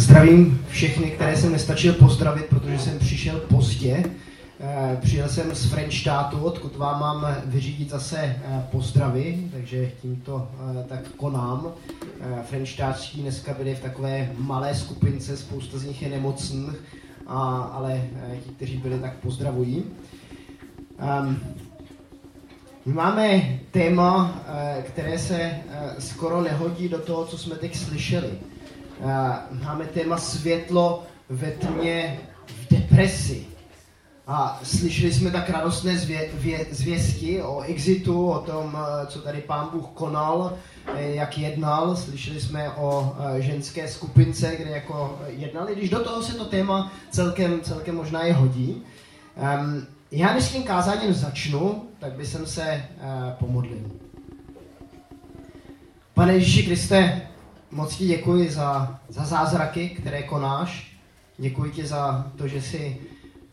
Zdravím všechny, které jsem nestačil pozdravit, protože jsem přišel pozdě. Přijel jsem z Frenštátu, odkud vám mám vyřídit zase pozdravy, takže tímto tak konám. Frenštátští dneska byli v takové malé skupince, spousta z nich je nemocných, ale ti, kteří byli, tak pozdravují. My máme téma, které se skoro nehodí do toho, co jsme teď slyšeli. Máme téma světlo ve tmě v depresi. A slyšeli jsme tak radostné zvěsti o exitu, o tom, co tady Pán Bůh konal, jak jednal. Slyšeli jsme o ženské skupince, kde jako jednali, když do toho se to téma celkem možná je hodí. Já než tím kázáním začnu, tak bych se pomodlil. Pane Ježíši Kriste, moc ti děkuji za zázraky, které konáš. Děkuji ti za to, že jsi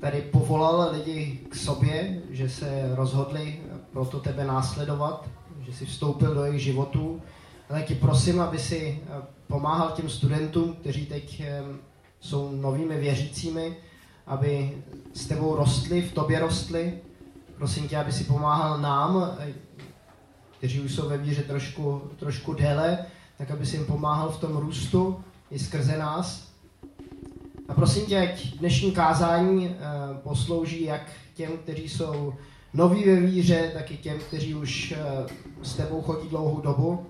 tady povolal lidi k sobě, že se rozhodli proto tebe následovat, že jsi vstoupil do jejich životů. Ale ti prosím, aby si pomáhal těm studentům, kteří teď jsou novými věřícími, aby s tebou rostli, v tobě rostli. Prosím tě, aby si pomáhal nám, kteří už jsou ve víře trošku déle, tak aby si jim pomáhal v tom růstu i skrze nás. A prosím tě, ať dnešní kázání poslouží jak těm, kteří jsou noví ve víře, tak i těm, kteří už s tebou chodí dlouhou dobu.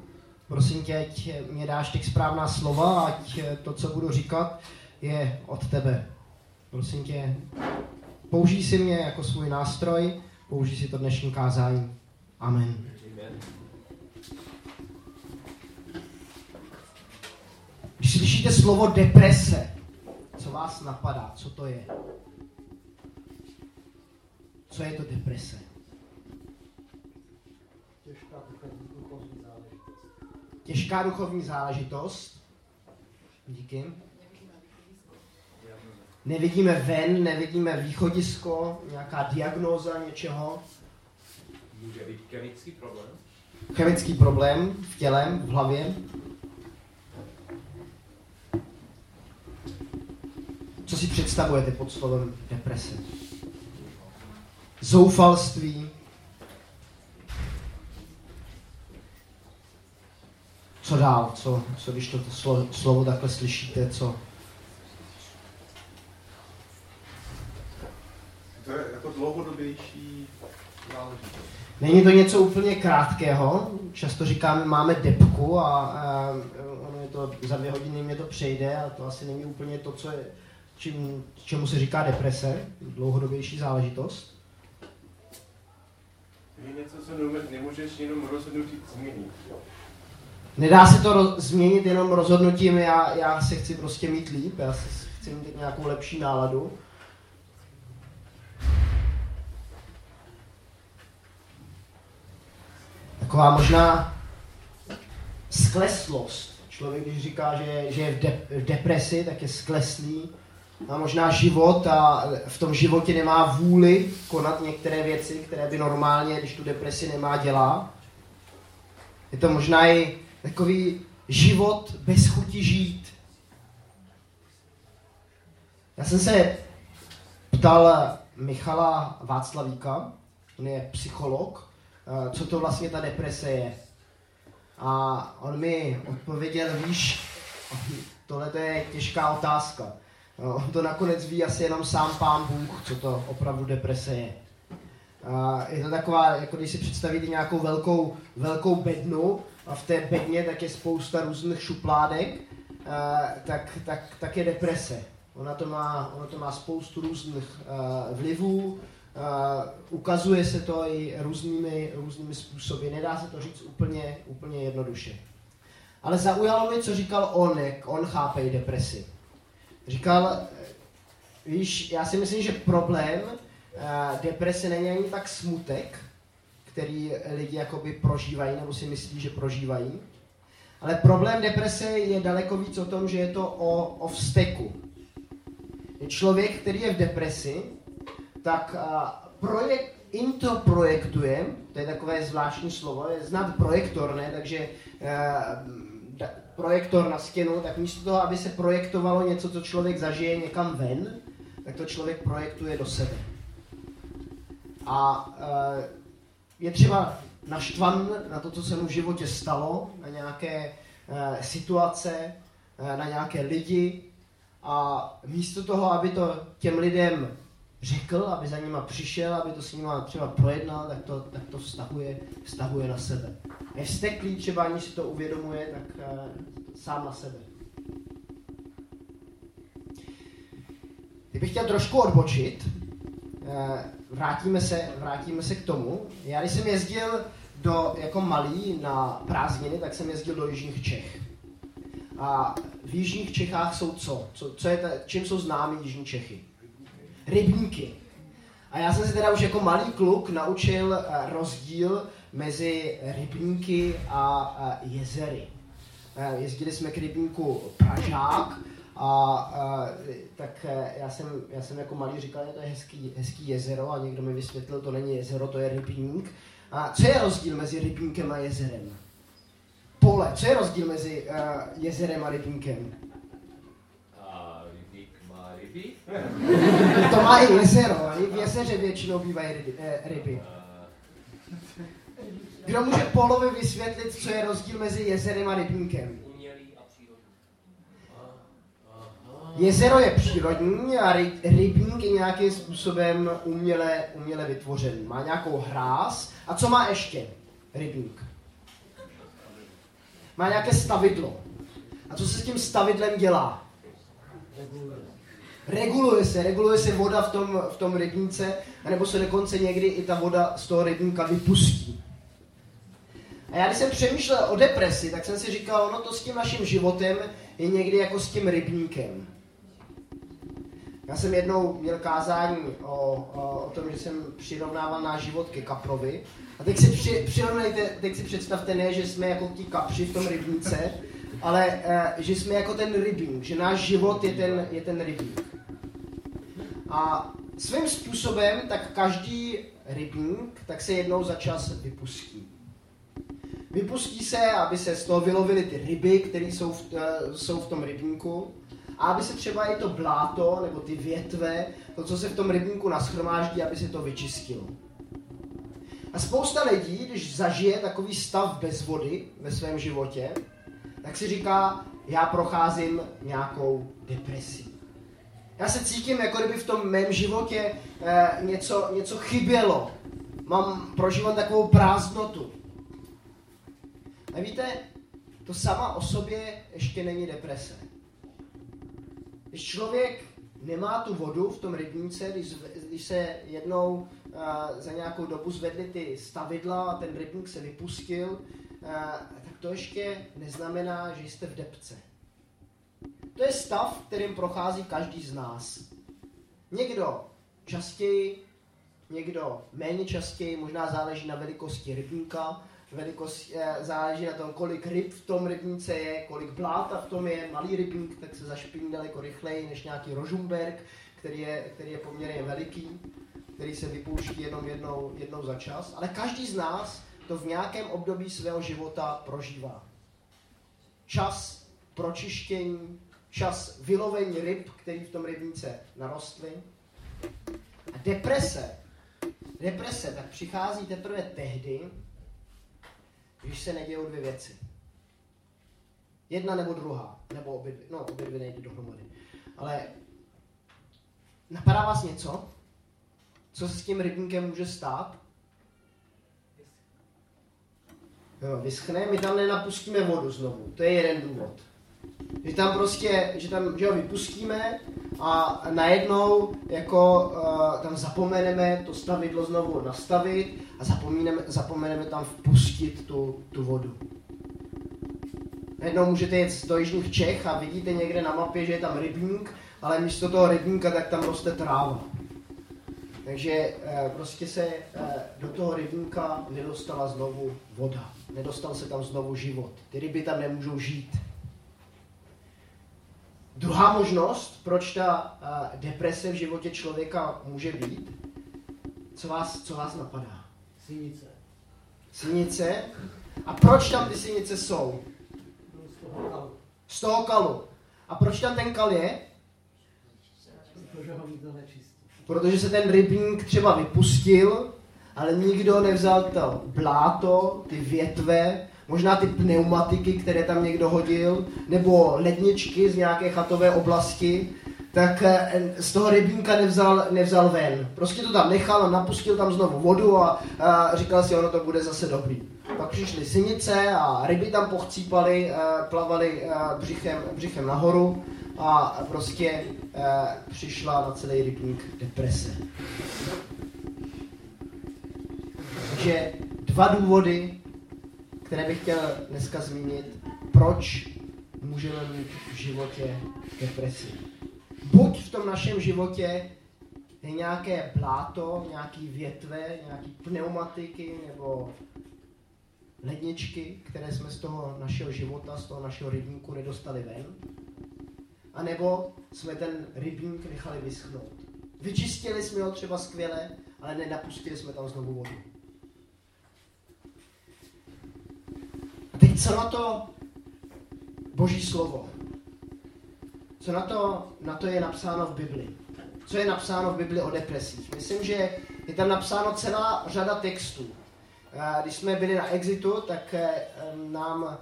Prosím tě, ať mě dáš těch správná slova, ať to, co budu říkat, je od tebe. Prosím tě, použij si mě jako svůj nástroj, použij si to dnešní kázání. Amen. Když slyšíte slovo deprese, co vás napadá? Co to je? Co je to deprese? Těžká duchovní záležitost. Díky. Nevidíme ven, nevidíme východisko, nějaká diagnóza něčeho. Může být chemický problém. Chemický problém v těle, v hlavě. Co si představujete pod slovem deprese? Zoufalství. Co dál? Co když toto slovo takhle slyšíte? Co? To je jako dlouhodobější záležitost. Není to něco úplně krátkého. Často říkáme, máme depku a ono je to, za 2 hodiny mě to přejde, ale to asi není úplně to, co je, čemu se říká deprese, dlouhodobější záležitost. Je něco, co nemůžeš jenom rozhodnutí změnit. Nedá se to změnit jenom rozhodnutím, já se chci prostě mít líp, já se chci mít nějakou lepší náladu. Taková možná skleslost. Člověk, když říká, že je v depresi, tak je skleslý. Má možná život a v tom životě nemá vůli konat některé věci, které by normálně, když tu depresi nemá, dělá. Je to možná i takový život bez chuti žít. Já jsem se ptal Michala Václavíka, on je psycholog, co to vlastně ta deprese je. A on mi odpověděl, víš, tohle je těžká otázka. On to nakonec ví asi jenom sám Pán Bůh, co to opravdu deprese je. Je to taková, jako když si představíte nějakou velkou bednu a v té bedně tak je spousta různých šupládek, tak je deprese. Ona to má spoustu různých vlivů, ukazuje se to i různými způsoby, nedá se to říct úplně jednoduše. Ale zaujalo mě, co říkal on, jak on chápe i depresi. Říkal, víš, já si myslím, že problém deprese není ani tak smutek, který lidi jakoby prožívají, nebo si myslí, že prožívají. Ale problém deprese je daleko víc o tom, že je to o vzteku. Člověk, který je v depresi, tak introprojektuje, to je takové zvláštní slovo, je znát projektor, ne? Takže projektor na stěnu, tak místo toho, aby se projektovalo něco, co člověk zažije někam ven, tak to člověk projektuje do sebe. A je třeba naštvan na to, co se mu v životě stalo, na nějaké situace, na nějaké lidi, a místo toho, aby to těm lidem řekl, aby za nima přišel, aby to s nima třeba projednal, tak to vztahuje na sebe. Je vzteklý třeba, aniž si to uvědomuje, tak sám na sebe. Kdybych chtěl trošku odbočit, vrátíme se k tomu. Já když jsem jezdil jako malý na prázdniny, tak jsem jezdil do jižních Čech. A v jižních Čechách jsou čím jsou známí jižní Čechy? Rybníky. A já jsem se teda už jako malý kluk naučil rozdíl mezi rybníky a jezery. Jezdili jsme k rybníku Pražák a tak já jsem jako malý říkal, že to je hezký jezero, a někdo mi vysvětlil, to není jezero, to je rybník. A co je rozdíl mezi rybníkem a jezerem? Pole, co je rozdíl mezi jezerem a rybníkem? To má i jezero, i v jezeře většinou bývají ryby. Kdo může Polovi vysvětlit, co je rozdíl mezi jezerem a rybníkem? Umělý a přírodní. Jezero je přírodní a rybník je nějakým způsobem uměle vytvořený. Má nějakou hráz. A co má ještě rybník? Má nějaké stavidlo. A co se s tím stavidlem dělá? Reguluje se voda v tom rybníce, anebo se dokonce někdy i ta voda z toho rybníka vypustí. A já když jsem přemýšlel o depresi, tak jsem si říkal, no to s tím naším životem je někdy jako s tím rybníkem. Já jsem jednou měl kázání o tom, že jsem přirovnával náš život ke kaprovi. A teď si představte, ne, že jsme jako ti kapři v tom rybníce, ale že jsme jako ten rybník, že náš život je ten rybník. A svým způsobem tak každý rybník tak se jednou za čas vypustí. Vypustí se, aby se z toho vylovily ty ryby, které jsou v tom rybníku, a aby se třeba i to bláto nebo ty větve, to, co se v tom rybníku nashromáždí, aby se to vyčistilo. A spousta lidí, když zažije takový stav bez vody ve svém životě, tak si říká, já procházím nějakou depresi. Já se cítím, jako kdyby v tom mém životě něco chybělo. Prožívám takovou prázdnotu. A víte, to sama o sobě ještě není deprese. Když člověk nemá tu vodu v tom rybníce, když se jednou za nějakou dobu zvedly ty stavidla a ten rybník se vypustil, tak to ještě neznamená, že jste v depce. To je stav, kterým prochází každý z nás. Někdo častěji, někdo méně častěji, možná záleží na velikosti rybníka, záleží na tom, kolik ryb v tom rybníce je, kolik bláta v tom je. Malý rybník tak se zašpiní daleko rychleji než nějaký rožumberk, který je poměrně veliký, který se vypouští jenom jednou za čas. Ale každý z nás to v nějakém období svého života prožívá. Čas pročištění, čas vylovení ryb, který v tom rybníce narostly. A deprese tak přichází teprve tehdy, když se nedějou dvě věci. Jedna nebo druhá, nebo obě dvě nejde dohromady. Ale napadá vás něco, co se s tím rybníkem může stát? Jo, vyschne, my tam nenapustíme vodu znovu, to je jeden důvod. Že vypustíme a najednou jako tam zapomeneme to stavidlo znovu nastavit a zapomeneme tam vpustit tu vodu. Najednou můžete jet do jižních Čech a vidíte někde na mapě, že je tam rybník, ale místo toho rybníka tak tam roste tráva. Takže prostě se do toho rybníka nedostala znovu voda. Nedostal se tam znovu život. Ty ryby tam nemůžou žít. Druhá možnost, proč ta deprese v životě člověka může být, co vás napadá? Sinice. A proč tam ty sinice jsou? Z toho kalu. A proč tam ten kal je? Protože ho nikdo nečistí. Protože se ten rybník třeba vypustil, ale nikdo nevzal to bláto, ty větve, možná ty pneumatiky, které tam někdo hodil, nebo ledničky z nějaké chatové oblasti, tak z toho rybníka nevzal ven. Prostě to tam nechal a napustil tam znovu vodu a říkal si, ono to bude zase dobrý. Pak přišly sinice a ryby tam pochcípaly, plavaly břichem nahoru a prostě přišla na celý rybník deprese. Takže dva důvody, které bych chtěl dneska zmínit, proč můžeme mít v životě depresi. Buď v tom našem životě je nějaké bláto, nějaký větve, nějaký pneumatiky nebo ledničky, které jsme z toho našeho života, z toho našeho rybníku nedostali ven, anebo jsme ten rybník nechali vyschnout. Vyčistili jsme ho třeba skvěle, ale nenapustili jsme tam znovu vodu. A teď co na to Boží slovo? Co na to je napsáno v Bibli? Co je napsáno v Bibli o depresích? Myslím, že je tam napsáno celá řada textů. Když jsme byli na Exitu, tak nám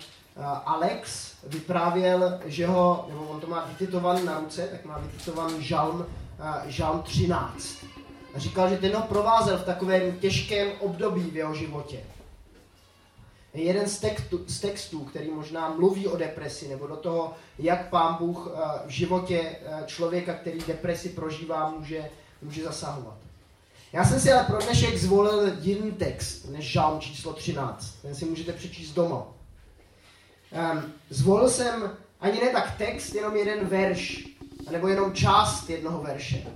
Alex vyprávěl, že ho, nebo on to má vytitovan na ruce, tak má vytitovan žalm 13. A říkal, že ten ho provázel v takovém těžkém období v jeho životě. Jeden z textů, který možná mluví o depresi, nebo do toho, jak Pán Bůh v životě člověka, který depresi prožívá, může zasahovat. Já jsem si ale pro dnešek zvolil jiný text než žalm číslo 13. Ten si můžete přečíst doma. Zvolil jsem ani ne tak text, jenom jeden verš, nebo jenom část jednoho verše.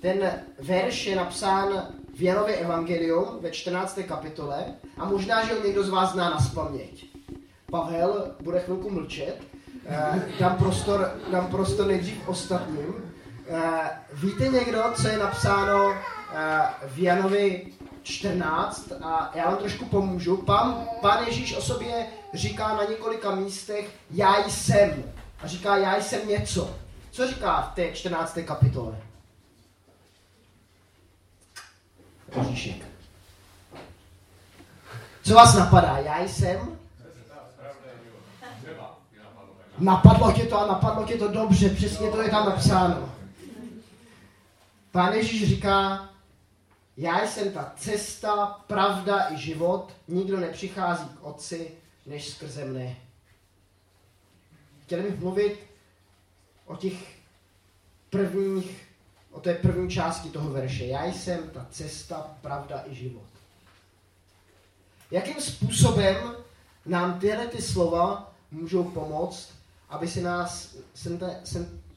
Ten verš je napsán v Janově evangeliu ve 14. kapitole a možná, že ho někdo z vás zná nazpaměť. Pavel bude chvilku mlčet, dám prostor nejdřív ostatním. Víte někdo, co je napsáno v Janovi 14? A já vám trošku pomůžu. Pán Ježíš o sobě říká na několika místech já jsem. A říká já jsem něco. Co říká v té 14. kapitole? Ježíšek. Co vás napadá? Já jsem? Napadlo tě to a napadlo tě to dobře. Přesně to je tam napsáno. Pán Ježíš říká, já jsem ta cesta, pravda i život, nikdo nepřichází k Otci, než skrze mne. Chtěl bych mluvit o té první části toho verše. Já jsem ta cesta, pravda i život. Jakým způsobem nám tyhle ty slova můžou pomoct, aby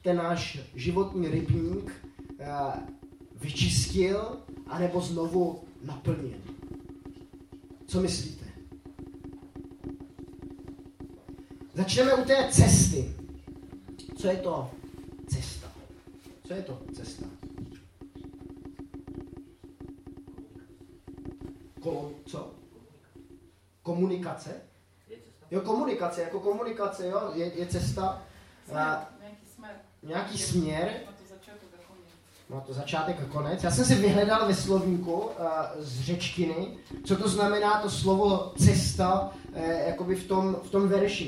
ten náš životní rybník vyčistil anebo znovu naplnil. Co myslíte? Začneme u té cesty. Co je to cesta? Co je to cesta? Co? Komunikace? Jo, komunikace, jako komunikace, jo, je cesta. Nějaký směr. Má to začátek a konec. Já jsem si vyhledal ve slovníku z řečtiny, co to znamená to slovo cesta jakoby v tom verši,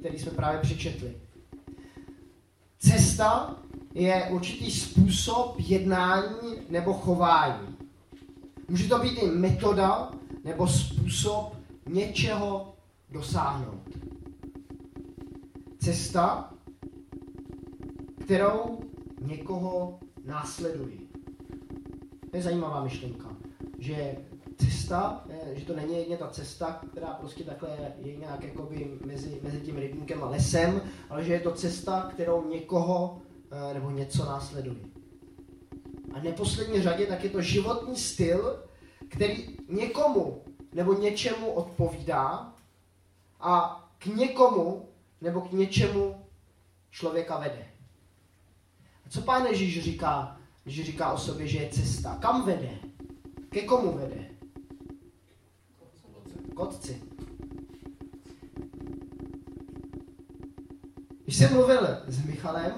který jsme právě přečetli. Cesta je určitý způsob jednání nebo chování. Může to být i metoda nebo způsob něčeho dosáhnout. Cesta, kterou někoho následují. To je zajímavá myšlenka, že cesta, že to není jedně ta cesta, která prostě takhle je nějak jakoby mezi tím rybníkem a lesem, ale že je to cesta, kterou někoho nebo něco následují. A v neposlední řadě tak je to životní styl, který někomu nebo něčemu odpovídá a k někomu nebo k něčemu člověka vede. Co Pán Ježíš říká, když říká o sobě, že je cesta? Kam vede? Ke komu vede? K Otci. Když jsem mluvil s Michalem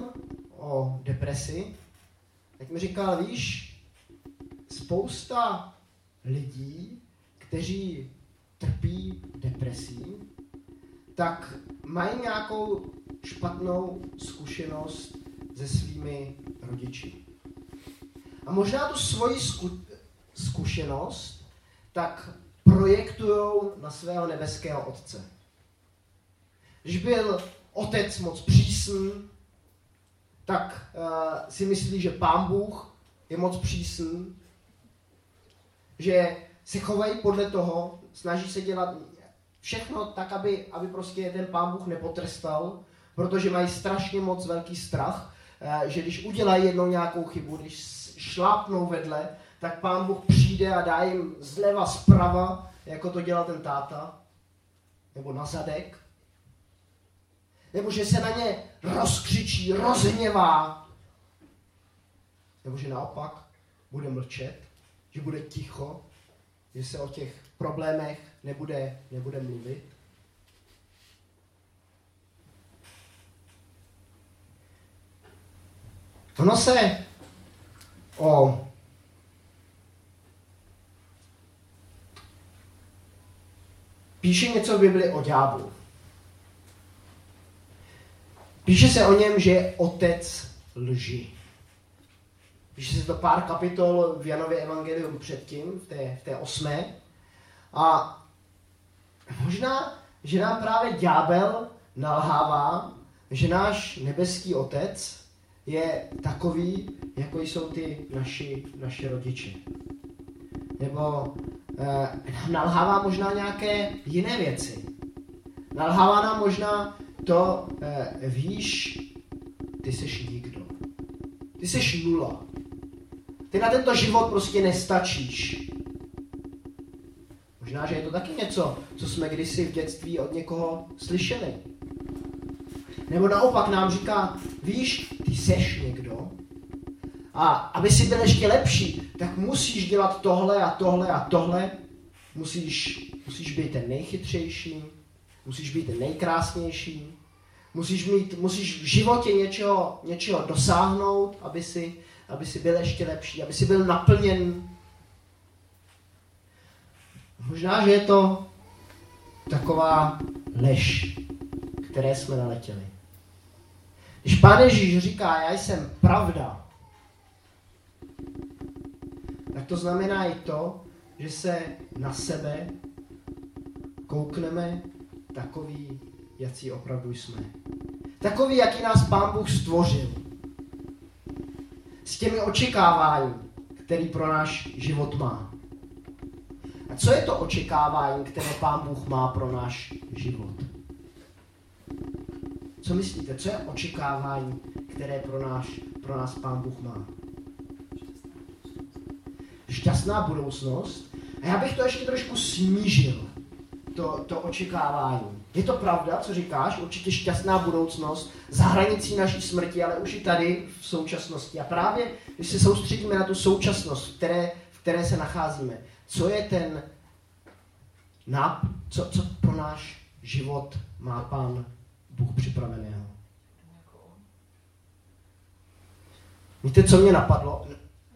o depresi, tak mi říkal, víš, spousta lidí, kteří trpí depresí, tak mají nějakou špatnou zkušenost se svými rodiči. A možná tu svoji zkušenost tak projektujou na svého nebeského otce. Když byl otec moc přísný, tak si myslí, že Pán Bůh je moc přísný, že se chovají podle toho, snaží se dělat všechno tak, aby prostě ten Pán Bůh nepotrestal, protože mají strašně moc velký strach, že když udělají jednou nějakou chybu, když šlápnou vedle, tak Pán Bůh přijde a dá jim zleva zprava, jako to dělal ten táta, nebo na zadek, nebo že se na ně rozkřičí, rozhněvá, nebo že naopak bude mlčet, že bude ticho, že se o těch problémech nebude mluvit. Ono se o píše něco v Bibli o ďáblu. Píše se o něm, že je otec lži. Píše se to pár kapitol v Janově evangelium předtím, v té 8. A možná, že nám právě ďábel nalhává, že náš nebeský otec je takový, jako jsou ty naši rodiče. Nebo nám nalhává možná nějaké jiné věci. Nalhává nám možná to, víš, ty seš nikdo. Ty seš nula. Ty na tento život prostě nestačíš. Možná, že je to taky něco, co jsme kdysi v dětství od někoho slyšeli. Nebo naopak nám říká, víš, ty seš někdo a aby si byl ještě lepší, tak musíš dělat tohle a tohle a tohle. Musíš být ten nejchytřejší, musíš být ten nejkrásnější, musíš v životě něčeho dosáhnout, aby si byl ještě lepší, aby si byl naplněn. Možná, že je to taková lež, které jsme naletěli. Když Pán Ježíš říká, já jsem pravda, tak to znamená i to, že se na sebe koukneme takový, jací opravdu jsme. Takový, jaký nás Pán Bůh stvořil. S těmi očekávání, který pro náš život má. A co je to očekávání, které Pán Bůh má pro náš život? Co myslíte, co je očekávání, které pro nás Pán Bůh má? Šťastná budoucnost. A já bych to ještě trošku snížil, to očekávání. Je to pravda, co říkáš? Určitě šťastná budoucnost za hranicí naší smrti, ale už i tady v současnosti. A právě, když se soustředíme na tu současnost, v které se nacházíme, co je ten co pro náš život má Pán Bůh připraveného? Víte, co mě napadlo?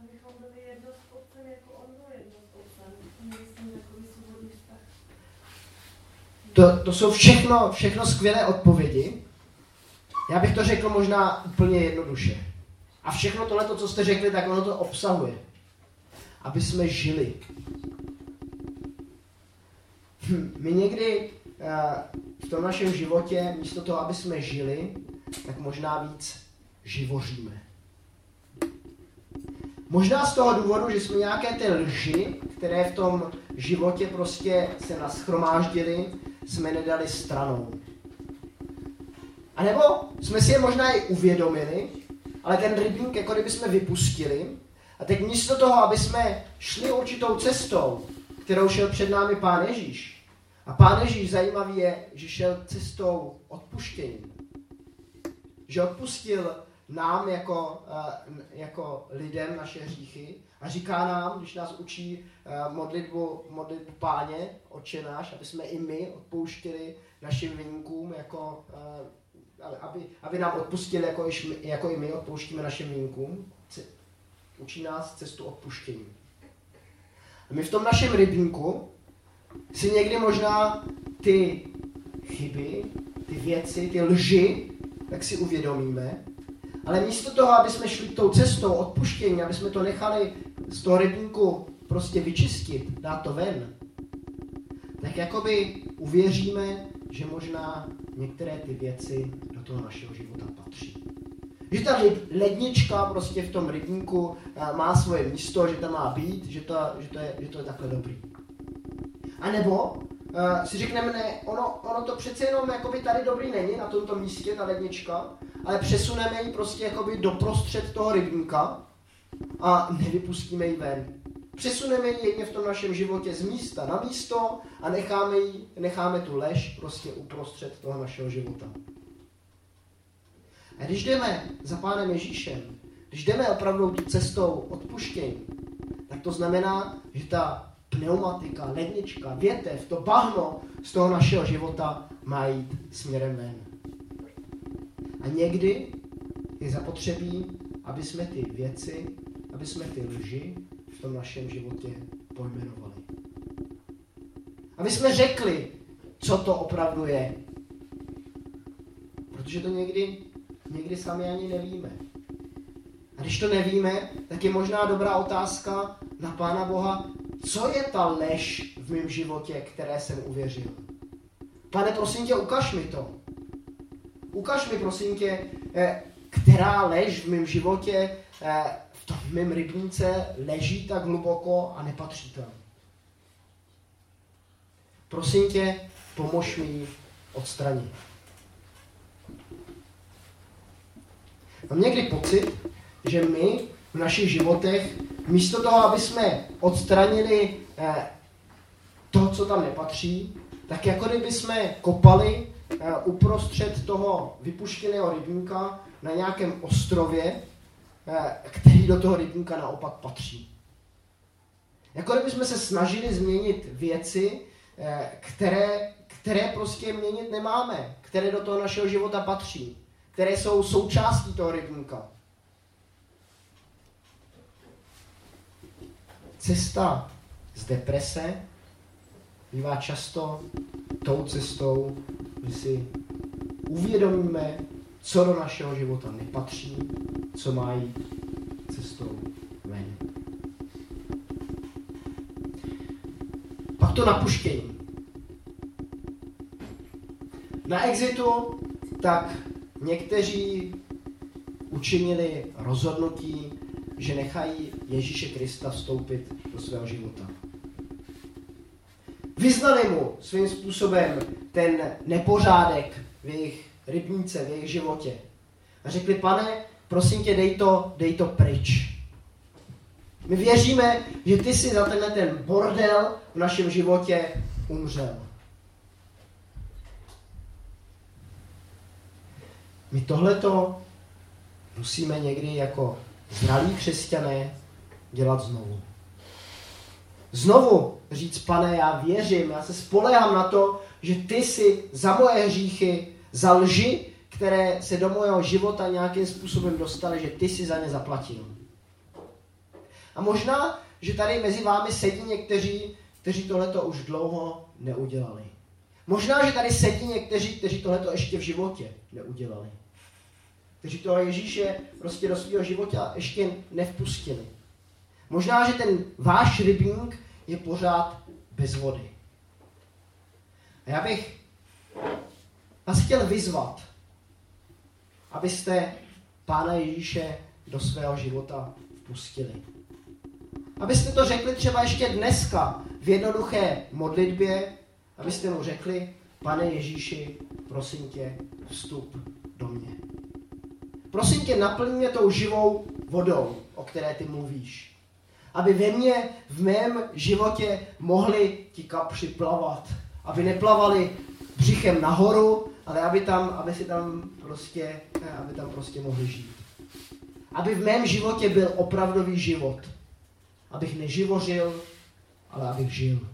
Abychom byli jedno s otcem, jako on byl jedno s otcem. Myslím, takový svobodný vztah. To jsou všechno skvělé odpovědi. Já bych to řekl možná úplně jednoduše. A všechno tohleto, co jste řekli, tak ono to obsahuje. Aby jsme žili. My někdy v tom našem životě, místo toho, aby jsme žili, tak možná víc živoříme. Možná z toho důvodu, že jsme nějaké ty lži, které v tom životě prostě se nashromáždily, jsme nedali stranou. A nebo jsme si je možná i uvědomili, ale ten rybník, jako kdyby jsme vypustili, a teď místo toho, aby jsme šli určitou cestou, kterou šel před námi Pán Ježíš. A Pán Ježíš zajímavý je, že šel cestou odpuštění. Že odpustil nám jako lidem naše hříchy a říká nám, když nás učí modlitbu Páně, Otče náš, aby jsme i my odpouštěli našim viníkům, jako ale aby nám odpustil, jako i my odpouštíme našim viníkům, učí nás cestu odpuštění. A my v tom našem rybníku si někdy možná ty chyby, ty věci, ty lži, tak si uvědomíme, ale místo toho, aby jsme šli tou cestou odpuštění, aby jsme to nechali z toho rybníku prostě vyčistit, dát to ven, tak jakoby uvěříme, že možná některé ty věci do toho našeho života patří. Že ta lednička prostě v tom rybníku má svoje místo, že tam má být, že to je takhle dobrý. A nebo si řekneme, ne, ono to přece jenom jakoby tady dobrý není, na tomto místě ta lednička, ale přesuneme ji prostě jakoby doprostřed toho rybníka a nevypustíme ji ven. Přesuneme ji jedně v tom našem životě z místa na místo a necháme tu lež prostě uprostřed toho našeho života. A když jdeme za Pánem Ježíšem, když jdeme opravdu tu cestou odpuštění, tak to znamená, že ta pneumatika, lednička, větev, to bahno z toho našeho života má jít směrem ven. A někdy je zapotřebí, aby jsme ty věci, aby jsme ty lži v tom našem životě pojmenovali. Aby jsme řekli, co to opravdu je. Protože to někdy sami ani nevíme. A když to nevíme, tak je možná dobrá otázka na Pána Boha, co je ta lež v mém životě, které jsem uvěřil. Pane, prosím tě, ukaž mi to. Ukaž mi, prosím tě, která lež v mém životě, v tom mém rybníce leží tak hluboko a nepatří tam. Prosím tě, pomož mi ji odstranit. Mám někdy pocit, že my v našich životech, místo toho, aby jsme odstranili to, co tam nepatří, tak jako kdyby jsme kopali uprostřed toho vypuštěného rybníka na nějakém ostrově, který do toho rybníka naopak patří. Jako kdyby jsme se snažili změnit věci, které prostě měnit nemáme, které do toho našeho života patří, které jsou součástí toho rybníka. Cesta z deprese bývá často tou cestou, že si uvědomíme, co do našeho života nepatří, co má jít cestou ven. Pak to napuštění. Na exitu tak někteří učinili rozhodnutí, že nechají Ježíše Krista vstoupit do svého života. Vyznali mu svým způsobem ten nepořádek v jejich rybníce, v jejich životě. A řekli, Pane, prosím tě, dej to pryč. My věříme, že ty jsi za tenhle ten bordel v našem životě umřel. My tohleto musíme někdy jako zralí křesťané dělat znovu. Znovu říct, Pane, já věřím, já se spoléhám na to, že ty jsi za moje hříchy, za lži, které se do mého života nějakým způsobem dostaly, že ty jsi za ně zaplatil. A možná, že tady mezi vámi sedí někteří, kteří tohleto už dlouho neudělali. Možná, že tady sedí někteří, kteří tohleto ještě v životě neudělali. Kteří toho Ježíše prostě do svého života ještě nevpustili. Možná, že ten váš rybník je pořád bez vody. A já bych vás chtěl vyzvat, abyste Pána Ježíše do svého života vpustili. Abyste to řekli třeba ještě dneska v jednoduché modlitbě, abyste mu řekli, Pane Ježíši, prosím tě, vstup do mě. Prosím tě, naplň mě tou živou vodou, o které ty mluvíš. Aby ve mně, v mém životě mohli ti kapři plavat. Aby neplavali břichem nahoru, ale aby tam prostě mohli žít. Aby v mém životě byl opravdový život. Abych neživořil, ale abych žil.